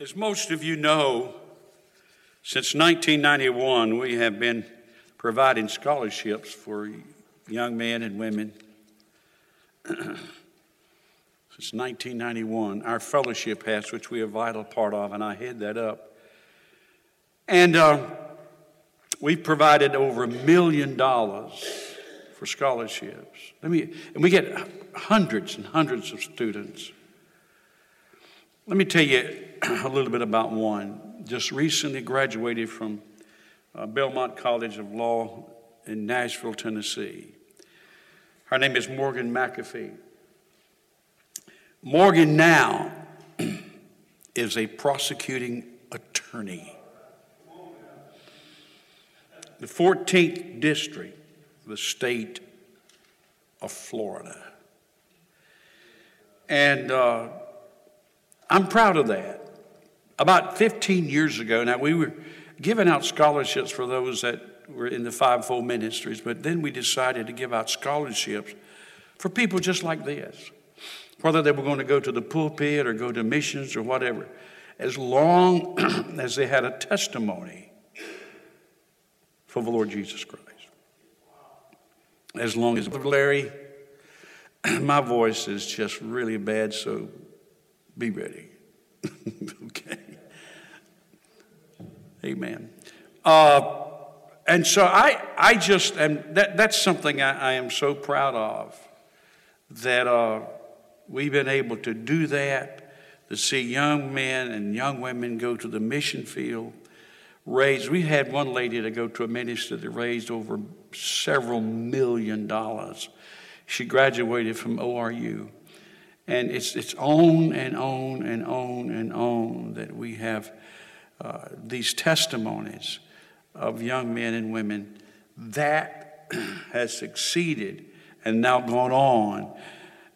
As most of you know, since 1991, we have been providing scholarships for young men and women. Since 1991, our fellowship has, which we are a vital part of, and I head that up. And we've provided over $1 million for scholarships. And we get hundreds and hundreds of students. Let me tell you a little bit about one. Just recently graduated from Belmont College of Law in Nashville, Tennessee. Her name is Morgan McAfee. Morgan now is a prosecuting attorney. The 14th district, the state of Florida. And I'm proud of that. About 15 years ago, now we were giving out scholarships for those that were in the fivefold ministries, but then we decided to give out scholarships for people just like this, whether they were going to go to the pulpit or go to missions or whatever, as long as they had a testimony for the Lord Jesus Christ. As long as Larry, my voice is just really bad, so be ready. Okay. Amen. And so I just am, that's something I am so proud of, that we've been able to do that, to see young men and young women go to the mission field, raise. We had one lady to go to a ministry that raised over several $1 million. She graduated from ORU. And it's on and on and on and on that we have these testimonies of young men and women that has succeeded and now gone on.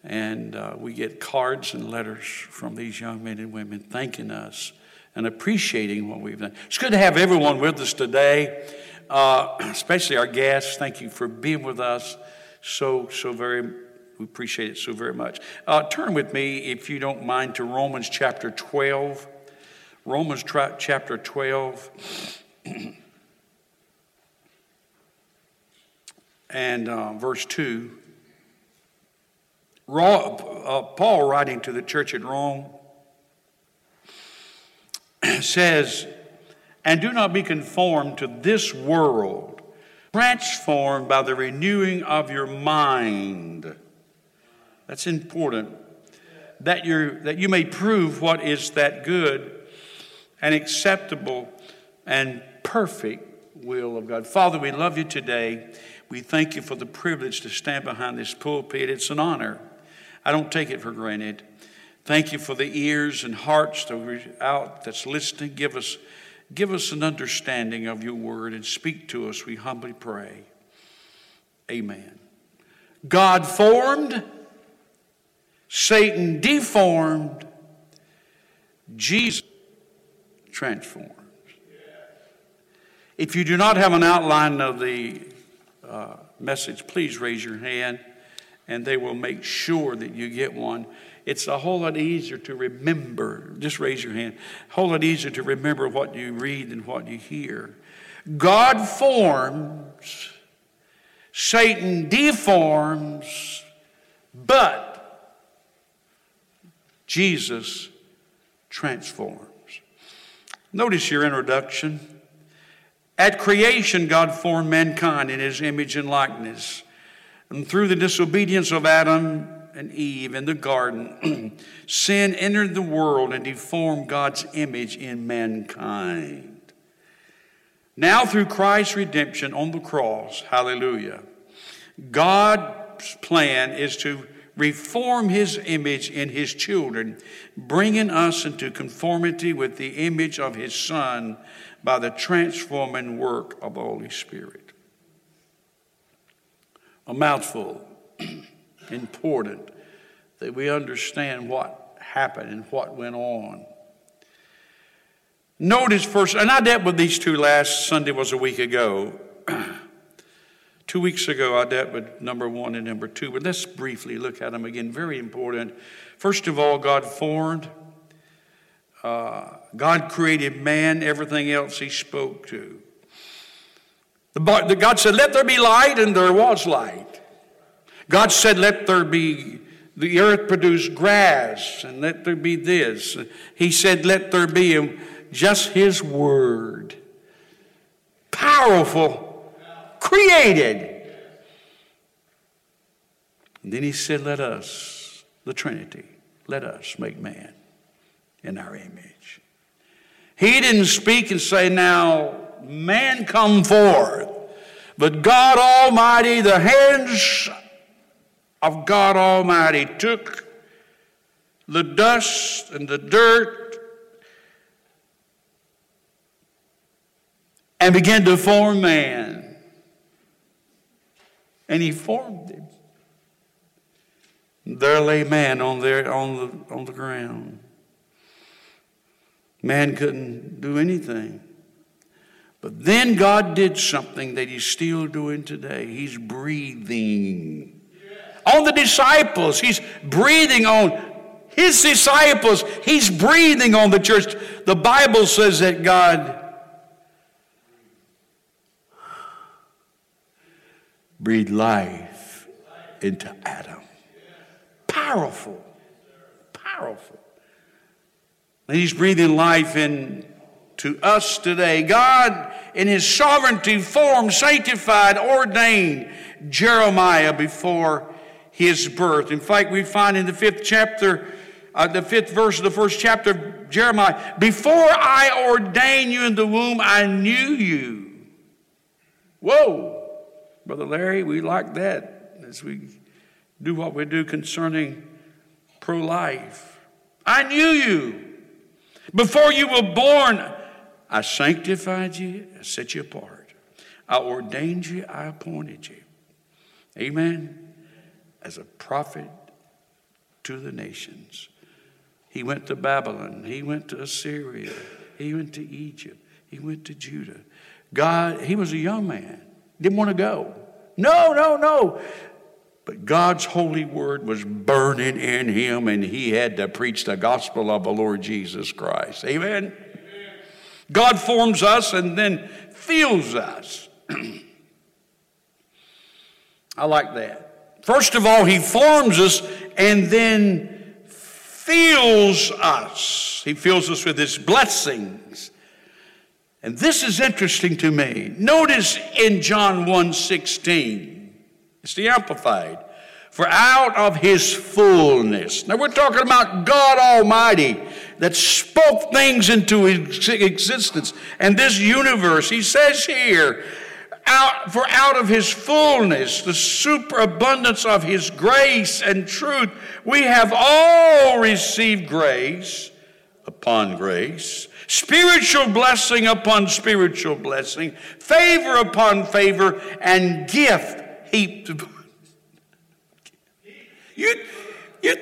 And we get cards and letters from these young men and women thanking us and appreciating what we've done. It's good to have everyone with us today, especially our guests. Thank you for being with us so very much. We appreciate it so very much. Turn with me, if you don't mind, to Romans chapter 12. Romans chapter 12 and verse 2. Paul, writing to the church at Rome, says, "And do not be conformed to this world, transformed by the renewing of your mind." That's important, that you may prove what is that good and acceptable and perfect will of God. Father, we love you today. We thank you for the privilege to stand behind this pulpit. It's an honor. I don't take it for granted. Thank you for the ears and hearts that are out that's listening. Give us an understanding of your word and speak to us, we humbly pray. Amen. God formed, Satan deformed, Jesus transforms. If you do not have an outline of the message, please raise your hand, and they will make sure that you get one. It's a whole lot easier to remember. Just raise your hand. A whole lot easier to remember what you read than what you hear. God forms, Satan deforms, but Jesus transforms. Notice your introduction. At creation, God formed mankind in his image and likeness. And through the disobedience of Adam and Eve in the garden, sin entered the world and deformed God's image in mankind. Now through Christ's redemption on the cross, hallelujah, God's plan is to reform his image in his children, bringing us into conformity with the image of his Son by the transforming work of the Holy Spirit. A mouthful, important, that we understand what happened and what went on. Notice first, and I dealt with these two last Sunday, was a week ago. 2 weeks ago, I dealt with number one and number two, but let's briefly look at them again. Very important. First of all, God formed. God created man, everything else he spoke to. God said, let there be light, and there was light. God said, let there be, the earth produce grass, and let there be this. He said, let there be just his word. Powerful, created. And then he said, let us, the Trinity, let us make man in our image. He didn't speak and say, now, man come forth. But God Almighty, the hands of God Almighty took the dust and the dirt and began to form man. And he formed him. There lay man on the ground. Man couldn't do anything. But then God did something that he's still doing today. He's breathing on the disciples. He's breathing on his disciples. He's breathing on the church. The Bible says that God breathed life into Adam. Powerful. Powerful. And he's breathing life into us today. God, in his sovereignty, formed, sanctified, ordained Jeremiah before his birth. In fact, we find in the 5th verse of the 1st chapter of Jeremiah, before I ordained you in the womb, I knew you. Whoa. Brother Larry, we like that as we do what we do concerning pro-life. I knew you. Before you were born, I sanctified you, I set you apart. I ordained you, I appointed you. Amen. As a prophet to the nations. He went to Babylon. He went to Assyria. He went to Egypt. He went to Judah. God, he was a young man. Didn't want to go. No. But God's holy word was burning in him, and he had to preach the gospel of the Lord Jesus Christ. Amen? Amen. God forms us and then fills us. I like that. First of all, he forms us and then fills us. He fills us with his blessings. And this is interesting to me. Notice in John 1:16. It's the Amplified. For out of his fullness. Now we're talking about God Almighty that spoke things into existence. And this universe, he says here, out of his fullness, the superabundance of his grace and truth, we have all received grace upon grace, spiritual blessing upon spiritual blessing, favor upon favor, and gift. You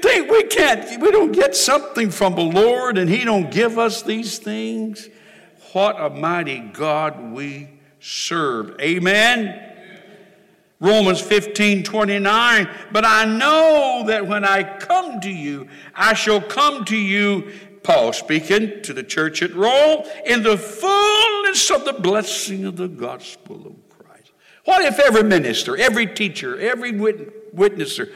think we don't get something from the Lord and he don't give us these things? What a mighty God we serve. Amen? Romans 15:29, but I know that when I come to you, I shall come to you, Paul speaking to the church at Rome, in the fullness of the blessing of the gospel of What if every minister, every teacher, every witnesser,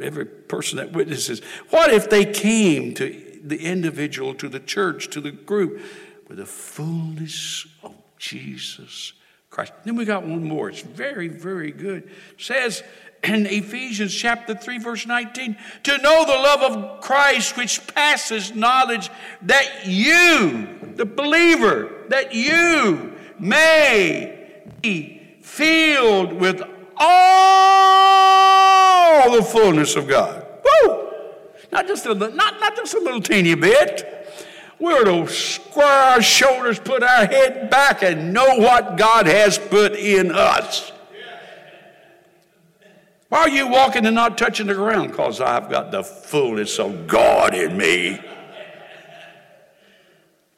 every person that witnesses, what if they came to the individual, to the church, to the group, with the fullness of Jesus Christ? Then we got one more. It's very, very good. It says in Ephesians chapter 3, verse 19, to know the love of Christ which passes knowledge, that you, the believer, that you may be filled with all the fullness of God. Woo! Not just a little teeny bit. We're to square our shoulders, put our head back, and know what God has put in us. Why are you walking and not touching the ground? Because I've got the fullness of God in me.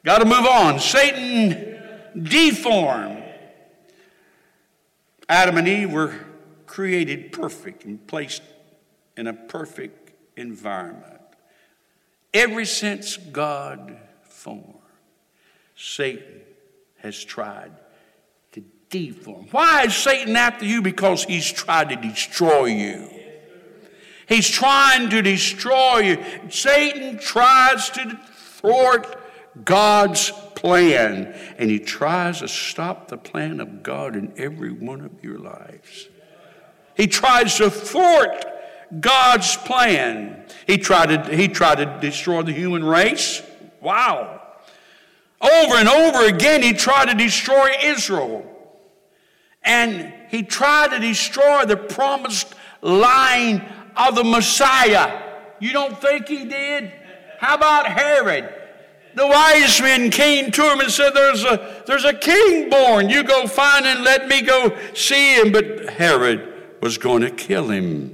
Got to move on. Satan deformed. Adam and Eve were created perfect and placed in a perfect environment. Ever since God form. Satan has tried to deform. Why is Satan after you? Because he's tried to destroy you. He's trying to destroy you. Satan tries to thwart God's plan, and he tries to stop the plan of God in every one of your lives. He tries to thwart God's plan. He tried to destroy the human race. Wow. Over and over again, he tried to destroy Israel. And he tried to destroy the promised line of the Messiah. You don't think he did? How about Herod? The wise men came to him and said, there's a king born. You go find and let me go see him. But Herod was going to kill him.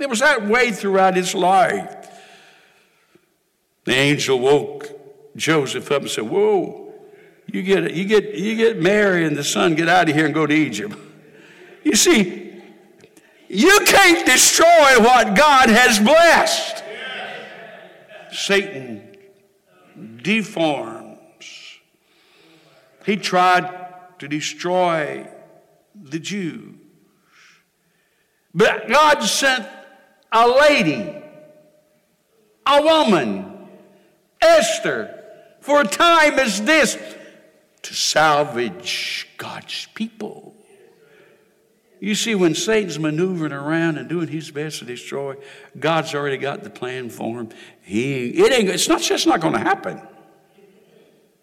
It was that way throughout his life. The angel woke Joseph up and said, whoa, you get Mary and the son, get out of here and go to Egypt. You see, you can't destroy what God has blessed. Satan deforms. He tried to destroy the Jews. But God sent a lady, a woman, Esther, for a time as this, to salvage God's people. You see, when Satan's maneuvering around and doing his best to destroy, God's already got the plan for him. It's just not going to happen.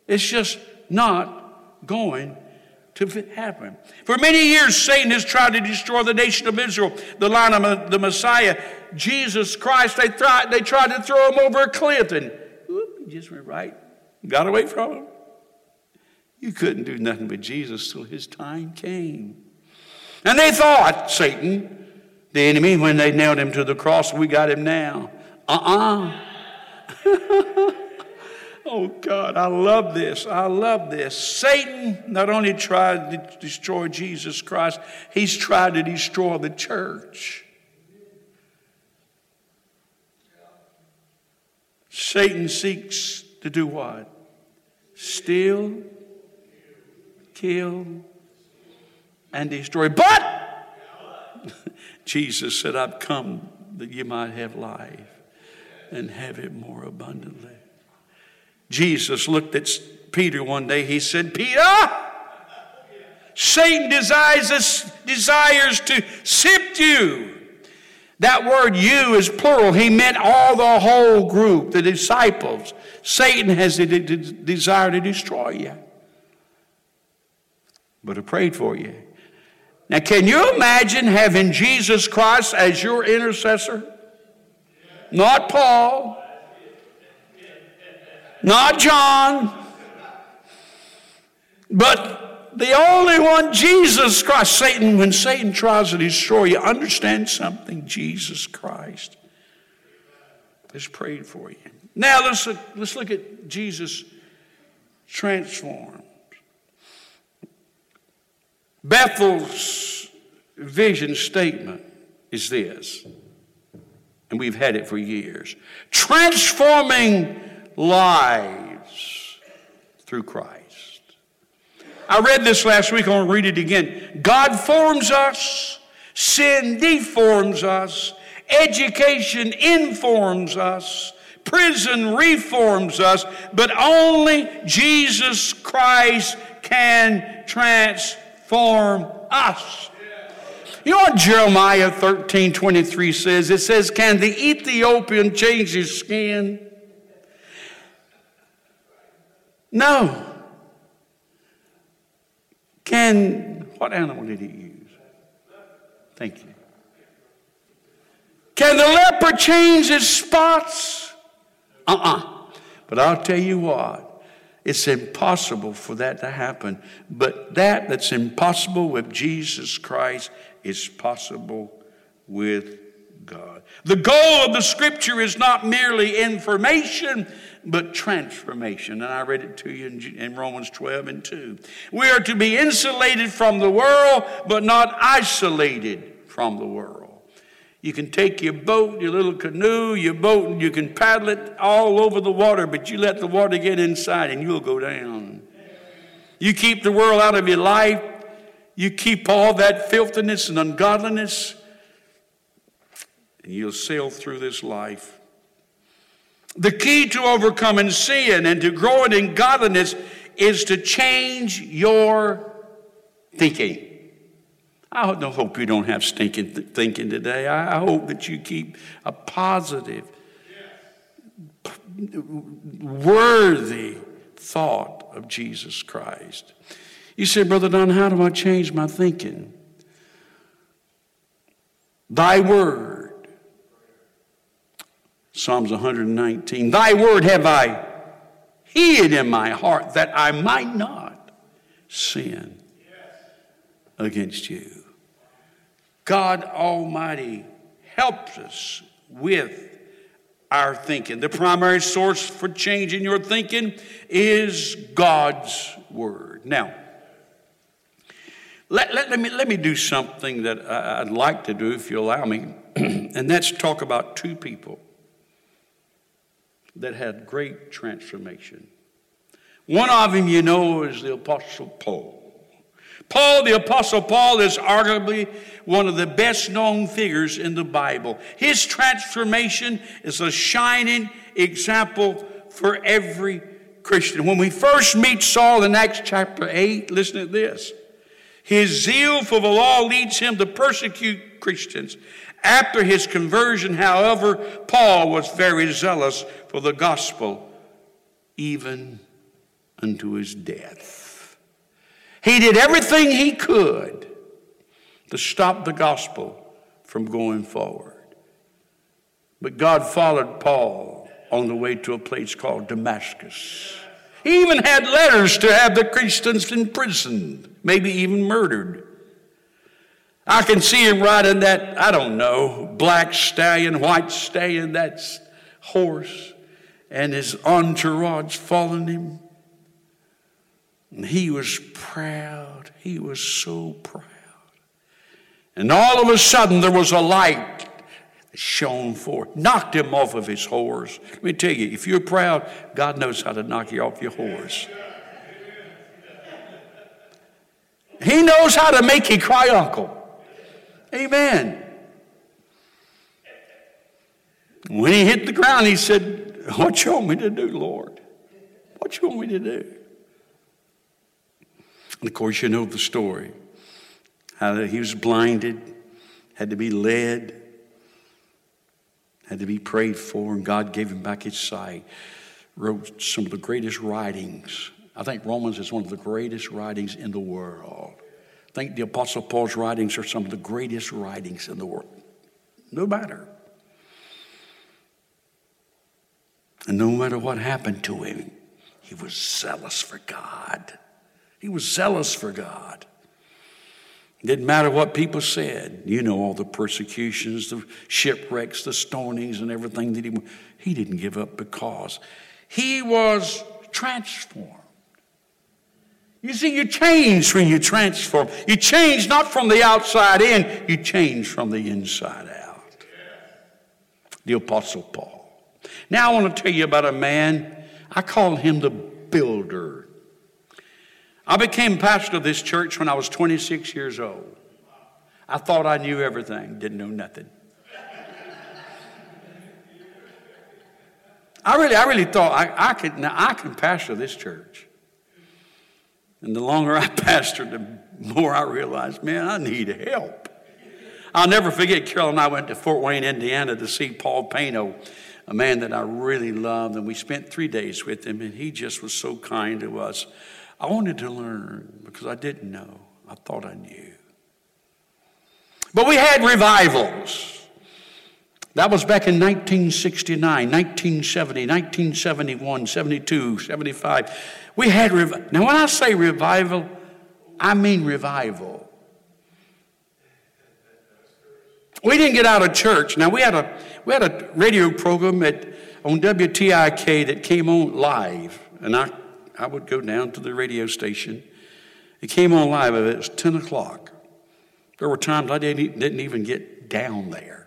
It's just not going to happen. For many years, Satan has tried to destroy the nation of Israel, the line of the Messiah, Jesus Christ. They tried to throw him over a cliff, and he just went right, got away from him. You couldn't do nothing with Jesus till his time came. And they thought, Satan, the enemy, when they nailed him to the cross, we got him now. Oh, God, I love this. Satan not only tried to destroy Jesus Christ, he's tried to destroy the church. Satan seeks to do what? Steal, kill, and destroy. But Jesus said, I've come that you might have life and have it more abundantly. Jesus looked at Peter one day. He said, Peter, Satan desires to sift you. That word you is plural. He meant all the whole group, the disciples. Satan has the desire to destroy you. But I prayed for you. Now, can you imagine having Jesus Christ as your intercessor? Not Paul. Not John. But the only one, Jesus Christ. Satan, when Satan tries to destroy you, understand something. Jesus Christ has prayed for you. Now, let's look at Jesus transformed. Bethel's vision statement is this, and we've had it for years: transforming lives through Christ. I read this last week, I'll read it again. God forms us, sin deforms us, education informs us, prison reforms us, but only Jesus Christ can transform us. You know what Jeremiah 13:23 says? It says, can the Ethiopian change his skin? No. What animal did he use? Thank you. Can the leper change his spots? But I'll tell you what. It's impossible for that to happen. But that's impossible with Jesus Christ is possible with God. The goal of the Scripture is not merely information, but transformation. And I read it to you in Romans 12:2. We are to be insulated from the world, but not isolated from the world. You can take your boat, your little canoe, your boat, and you can paddle it all over the water, but you let the water get inside and you'll go down. You keep the world out of your life. You keep all that filthiness and ungodliness, and you'll sail through this life. The key to overcoming sin and to growing in godliness is to change your thinking. I hope you don't have stinking thinking today. I hope that you keep a positive, worthy thought of Jesus Christ. You say, Brother Don, how do I change my thinking? Thy word. Psalms 119. Thy word have I hid in my heart that I might not sin against you. God Almighty helps us with our thinking. The primary source for changing your thinking is God's word. Now, let me do something that I'd like to do, if you allow me, and that's talk about two people that had great transformation. One of them you know is the Apostle Paul. Paul, the Apostle Paul, is arguably one of the best-known figures in the Bible. His transformation is a shining example for every Christian. When we first meet Saul in Acts chapter 8, listen to this. His zeal for the law leads him to persecute Christians. After his conversion, however, Paul was very zealous for the gospel, even unto his death. He did everything he could to stop the gospel from going forward. But God followed Paul on the way to a place called Damascus. He even had letters to have the Christians imprisoned, maybe even murdered. I can see him riding that, I don't know, black stallion, white stallion, that horse, and his entourage following him. And he was proud. He was so proud. And all of a sudden there was a light that shone forth, knocked him off of his horse. Let me tell you, if you're proud, God knows how to knock you off your horse. He knows how to make you cry uncle. Amen. When he hit the ground, he said, what you want me to do, Lord? What you want me to do? And of course, you know the story. How he was blinded, had to be led, had to be prayed for, and God gave him back his sight. Wrote some of the greatest writings. I think Romans is one of the greatest writings in the world. I think the Apostle Paul's writings are some of the greatest writings in the world. No matter. And no matter what happened to him, he was zealous for God. He was zealous for God. It didn't matter what people said. You know, all the persecutions, the shipwrecks, the stonings, and everything that he didn't give up because he was transformed. You see, you change when you transform. You change not from the outside in, you change from the inside out. The Apostle Paul. Now I want to tell you about a man. I call him the builder. I became pastor of this church when I was 26 years old. I thought I knew everything, didn't know nothing. I really thought I can pastor this church. And the longer I pastored, the more I realized, man, I need help. I'll never forget, Carol and I went to Fort Wayne, Indiana to see Paul Paino, a man that I really loved, and we spent 3 days with him, and he just was so kind to us. I wanted to learn because I didn't know. I thought I knew. But we had revivals. That was back in 1969, 1970, 1971, 72, 75. We had revivals. Now, when I say revival, I mean revival. We didn't get out of church. Now, we had a radio program on WTIK that came on live, and I would go down to the radio station. It came on live. It was 10 o'clock. There were times I didn't even get down there.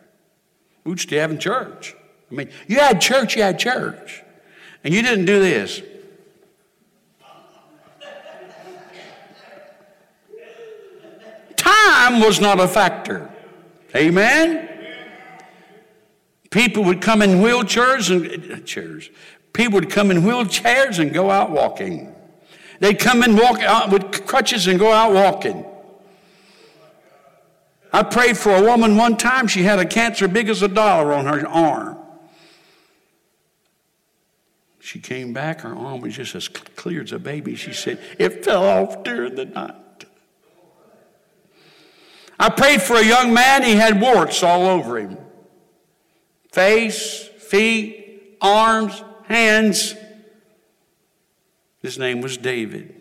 What did you have in church? I mean, you had church. And you didn't do this. Time was not a factor. Amen? People would come in wheelchairs and go out walking. They'd come and walk out with crutches and go out walking. I prayed for a woman one time. She had a cancer big as a dollar on her arm. She came back. Her arm was just as clear as a baby. She said, it fell off during the night. I prayed for a young man. He had warts all over him. Face, feet, arms, hands. His name was David.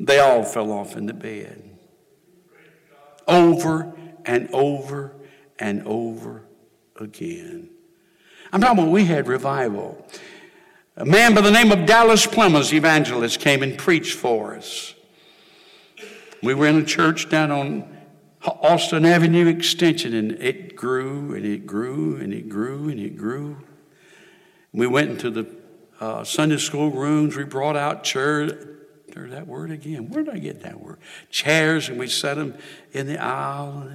They all fell off in the bed. Over and over and over again. I'm talking about we had revival. A man by the name of Dallas Plymouth, evangelist, came and preached for us. We were in a church down on Austin Avenue Extension, and it grew and it grew and it grew and it grew. We went into the Sunday school rooms. We brought out chairs, and we set them in the aisle.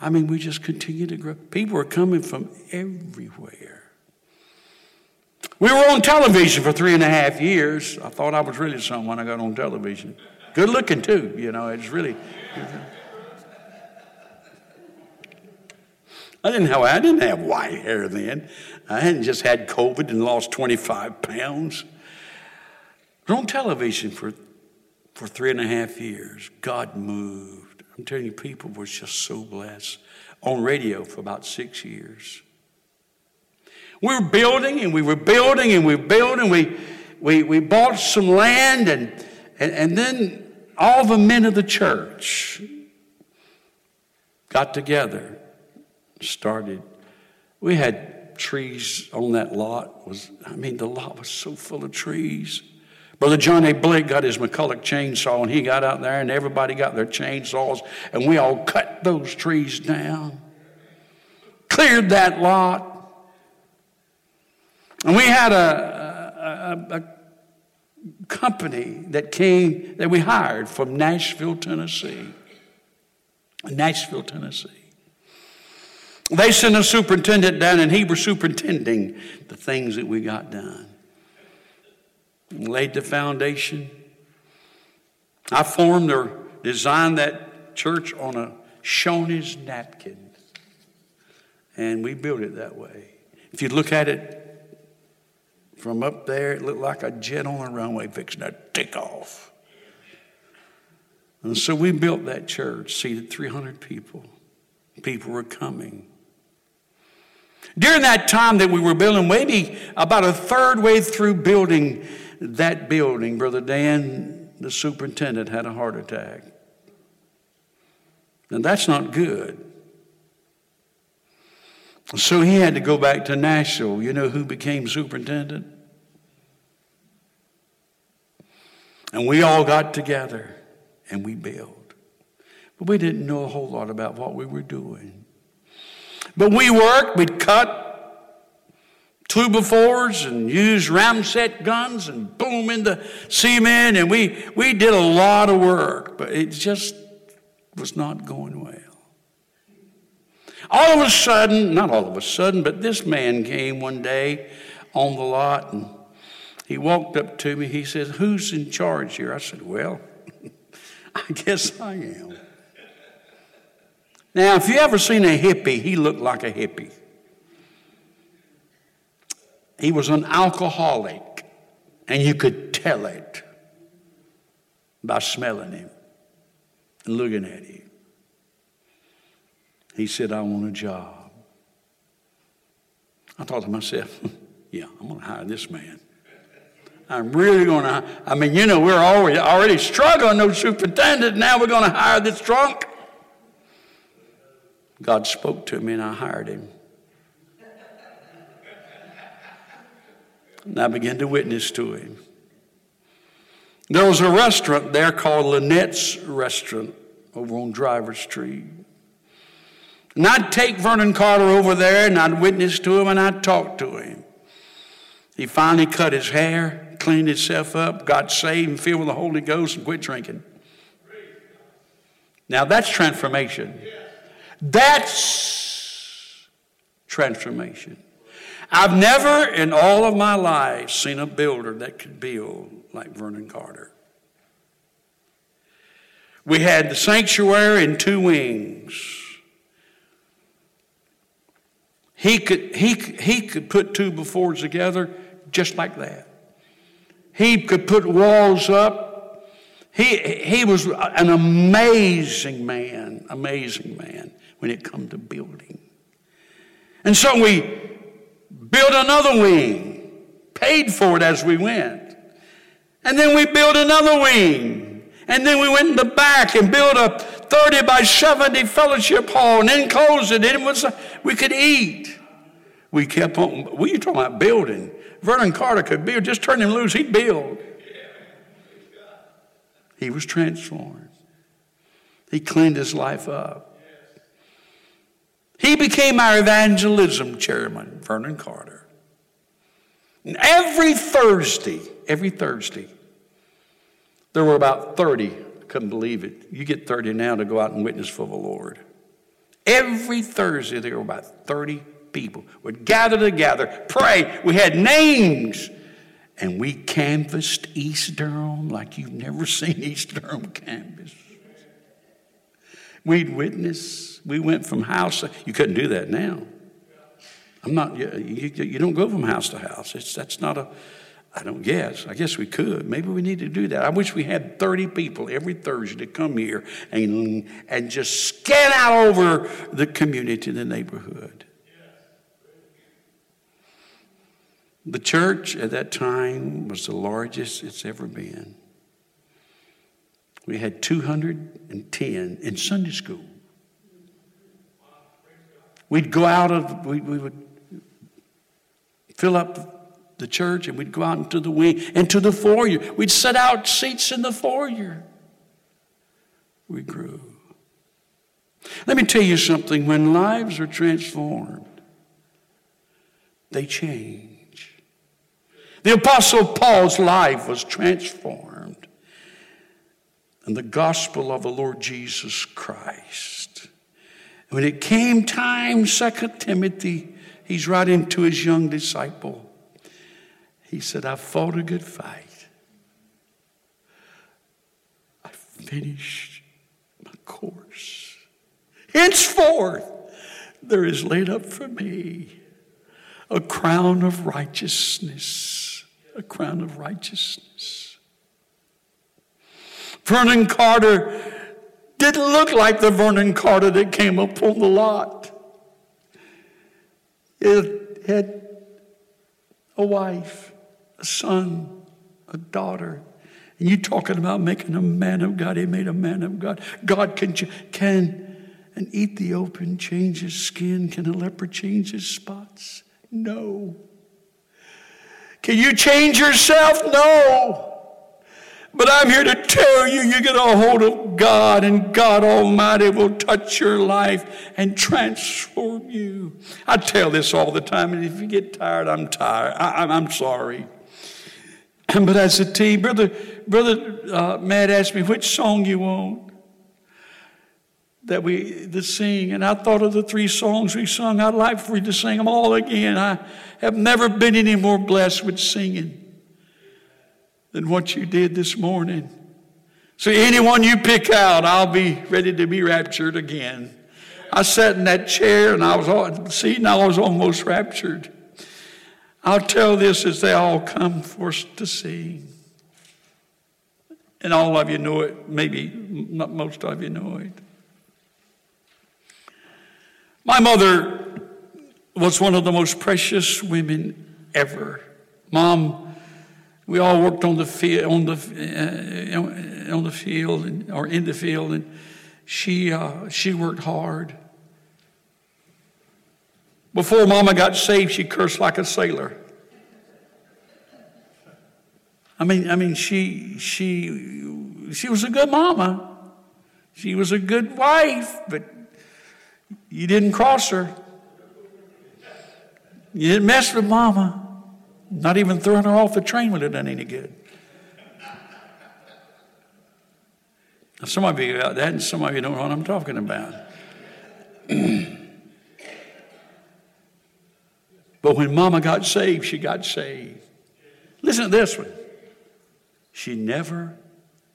I mean, we just continued to grow. People were coming from everywhere. We were on television for 3.5 years. I thought I was really someone. I got on television. Good looking, too. You know, it's really... I didn't have white hair then. I hadn't just had COVID and lost 25 pounds. I was on television for 3.5 years. God moved. I'm telling you, people were just so blessed. On radio for about 6 years. We were building. We bought some land and then all the men of the church got together. Started. We had trees on that lot. The lot was so full of trees. Brother John A. Blake got his McCulloch chainsaw, and he got out there, and everybody got their chainsaws, and we all cut those trees down, cleared that lot. And we had a company that we hired from Nashville, Tennessee. They sent a superintendent down, and he was superintending the things that we got done. Laid the foundation. I formed or designed that church on a Shoney's napkin. And we built it that way. If you look at it from up there, it looked like a jet on a runway fixing to take off. And so we built that church, seated 300 people. People were coming. During that time that we were building, maybe about a third way through building that building, Brother Dan, the superintendent, had a heart attack. Now, that's not good. So he had to go back to Nashville. You know who became superintendent? And we all got together and we built. But we didn't know a whole lot about what we were doing. But we worked, we'd cut 2x4s and used Ramset guns and boom into cement, and we did a lot of work, but it just was not going well. All of a sudden, not all of a sudden, but this man came one day on the lot, and he walked up to me. He said, "Who's in charge here?" I said, "Well, I guess I am." Now, if you ever seen a hippie, he looked like a hippie. He was an alcoholic, and you could tell it by smelling him and looking at him. He said, "I want a job." I thought to myself, yeah, I'm going to hire this man. I'm really going to hire. I mean, you know, we're already struggling, no superintendent. Now we're going to hire this drunk. God spoke to me, and I hired him. And I began to witness to him. There was a restaurant there called Lynette's Restaurant over on Driver Street. And I'd take Vernon Carter over there, and I'd witness to him, and I'd talk to him. He finally cut his hair, cleaned himself up, got saved and filled with the Holy Ghost, and quit drinking. Now that's transformation. That's transformation. I've never in all of my life seen a builder that could build like Vernon Carter. We had the sanctuary in two wings. He could put two befores together just like that. He could put walls up. He was an amazing man when it come to building. And so we built another wing, paid for it as we went. And then we built another wing. And then we went in the back and built a 30 by 70 fellowship hall and enclosed it. And it was, we could eat. We kept on. Well, you're talking about building. Vernon Carter could build. Just turn him loose. He'd build. He was transformed. He cleaned his life up. He became our evangelism chairman, Vernon Carter. And every Thursday, there were about 30. I couldn't believe it. You get 30 now to go out and witness for the Lord. Every Thursday, there were about 30 people would gather together, pray. We had names. And we canvassed East Durham like you've never seen East Durham canvass. We'd witness. We went from house. You couldn't do that now. I'm not. You don't go from house to house. That's not a. I don't guess. I guess we could. Maybe we need to do that. I wish we had 30 people every Thursday to come here and just scan out over the community, the neighborhood. The church at that time was the largest it's ever been. We had 210 in Sunday school. We'd go out of, we would fill up the church and we'd go out into the wing, into the foyer. We'd set out seats in the foyer. We grew. Let me tell you something. When lives are transformed, they change. The Apostle Paul's life was transformed in the gospel of the Lord Jesus Christ. When it came time, Second Timothy, he's writing to his young disciple. He said, I fought a good fight. I finished my course. Henceforth, there is laid up for me a crown of righteousness. A crown of righteousness. Vernon Carter didn't look like the Vernon Carter that came up on the lot. It had a wife, a son, a daughter. And you talking about making a man of God. He made a man of God. God can an Ethiopian change his skin? Can a leper change his spots? No. Can you change yourself? No. But I'm here to tell you, you get a hold of God and God Almighty will touch your life and transform you. I tell this all the time, and if you get tired, I'm tired. I'm sorry. But as a team, Brother Matt asked me, which song you want that we to sing, and I thought of the three songs we sung. I'd like for you to sing them all again. I have never been any more blessed with singing than what you did this morning. So anyone you pick out, I'll be ready to be raptured again. I sat in that chair, and I was almost raptured. I'll tell this as they all come for us to sing. And all of you know it. Maybe not most of you know it. My mother was one of the most precious women ever. Mom, we all worked in the field, and she worked hard. Before Mama got saved, she cursed like a sailor. I mean, she was a good mama. She was a good wife, but You didn't cross her. You didn't mess with mama. Not even throwing her off the train would have done any good. Now, some of you got that, and some of you don't know what I'm talking about. But when mama got saved, she got saved. Listen to this one. She never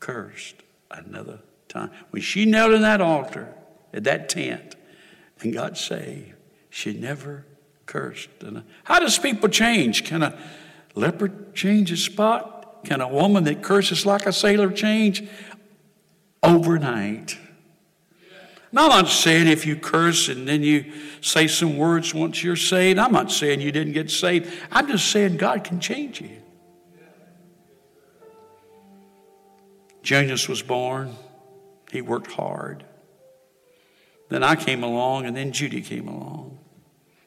cursed another time. When she knelt in that altar, at that tent, and got saved, she never cursed. How does people change? Can a leopard change his spot? Can a woman that curses like a sailor change? Overnight. Now, I'm not saying if you curse and then you say some words once you're saved. I'm not saying you didn't get saved. I'm just saying God can change you. Junius was born. He worked hard. Then I came along, and then Judy came along.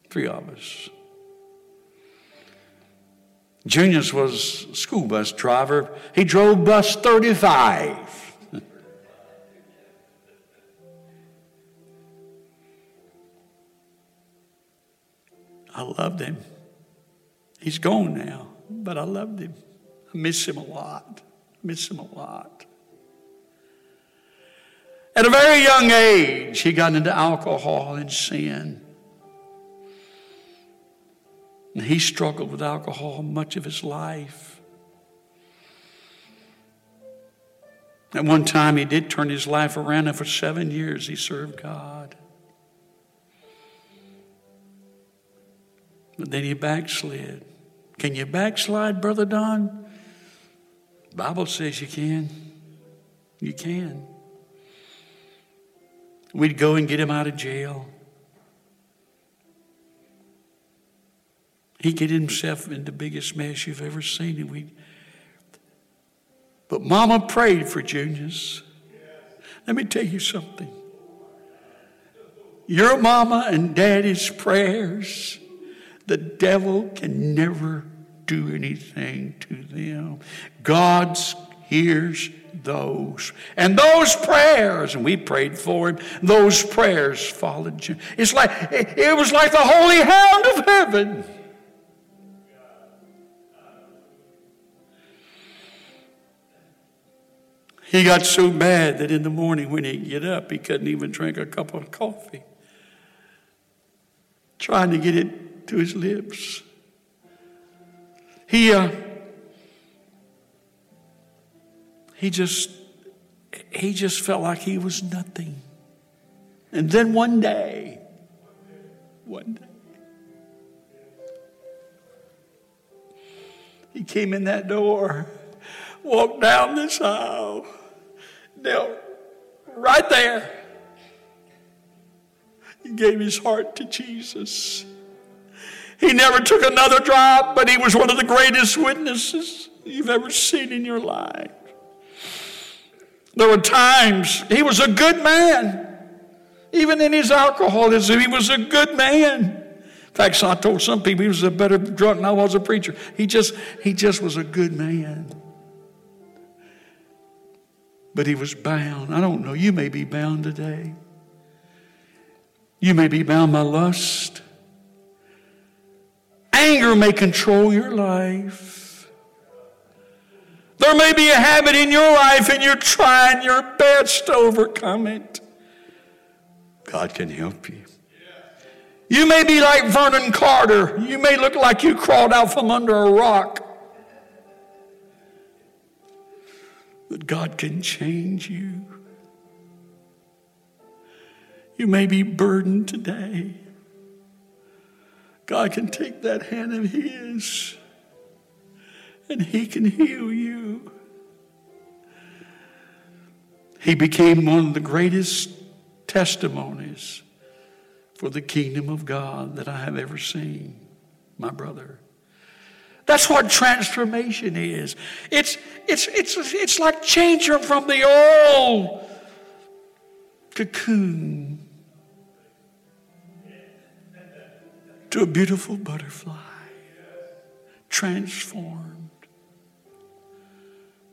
Three of us. Junius was a school bus driver. He drove bus 35. I loved him. He's gone now, but I loved him. I miss him a lot. At a very young age, he got into alcohol and sin. And he struggled with alcohol much of his life. At one time, he did turn his life around, and for 7 years, he served God. But then he backslid. Can you backslide, Brother Don? The Bible says you can. You can. We'd go and get him out of jail. He'd get himself in the biggest mess you've ever seen. And but Mama prayed for Junius. Let me tell you something. Your mama and daddy's prayers, the devil can never do anything to them. God hears those. And those prayers, and we prayed for him, those prayers followed you. It was like the holy hound of heaven. He got so bad that in the morning when he'd get up, he couldn't even drink a cup of coffee. Trying to get it to his lips. He just felt like he was nothing. And then one day, he came in that door, walked down this aisle, knelt right there. He gave his heart to Jesus. He never took another drop, but he was one of the greatest witnesses you've ever seen in your life. There were times he was a good man. Even in his alcoholism, he was a good man. In fact, I told some people he was a better drunk than I was a preacher. He just was a good man. But he was bound. I don't know. You may be bound today. You may be bound by lust. Anger may control your life. There may be a habit in your life and you're trying your best to overcome it. God can help you. You may be like Vernon Carter. You may look like you crawled out from under a rock. But God can change you. You may be burdened today. God can take that hand of his and he can heal you. He became one of the greatest testimonies for the kingdom of God that I have ever seen, my brother. That's what transformation is. It's like changing from the old cocoon to a beautiful butterfly, transformed.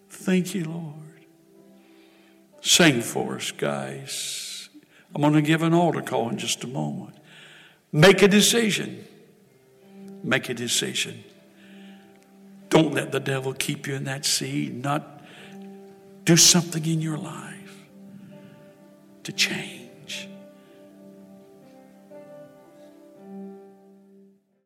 Thank you, Lord. Sing for us, guys. I'm going to give an altar call in just a moment. Make a decision. Make a decision. Don't let the devil keep you in that seat. Not do something in your life to change.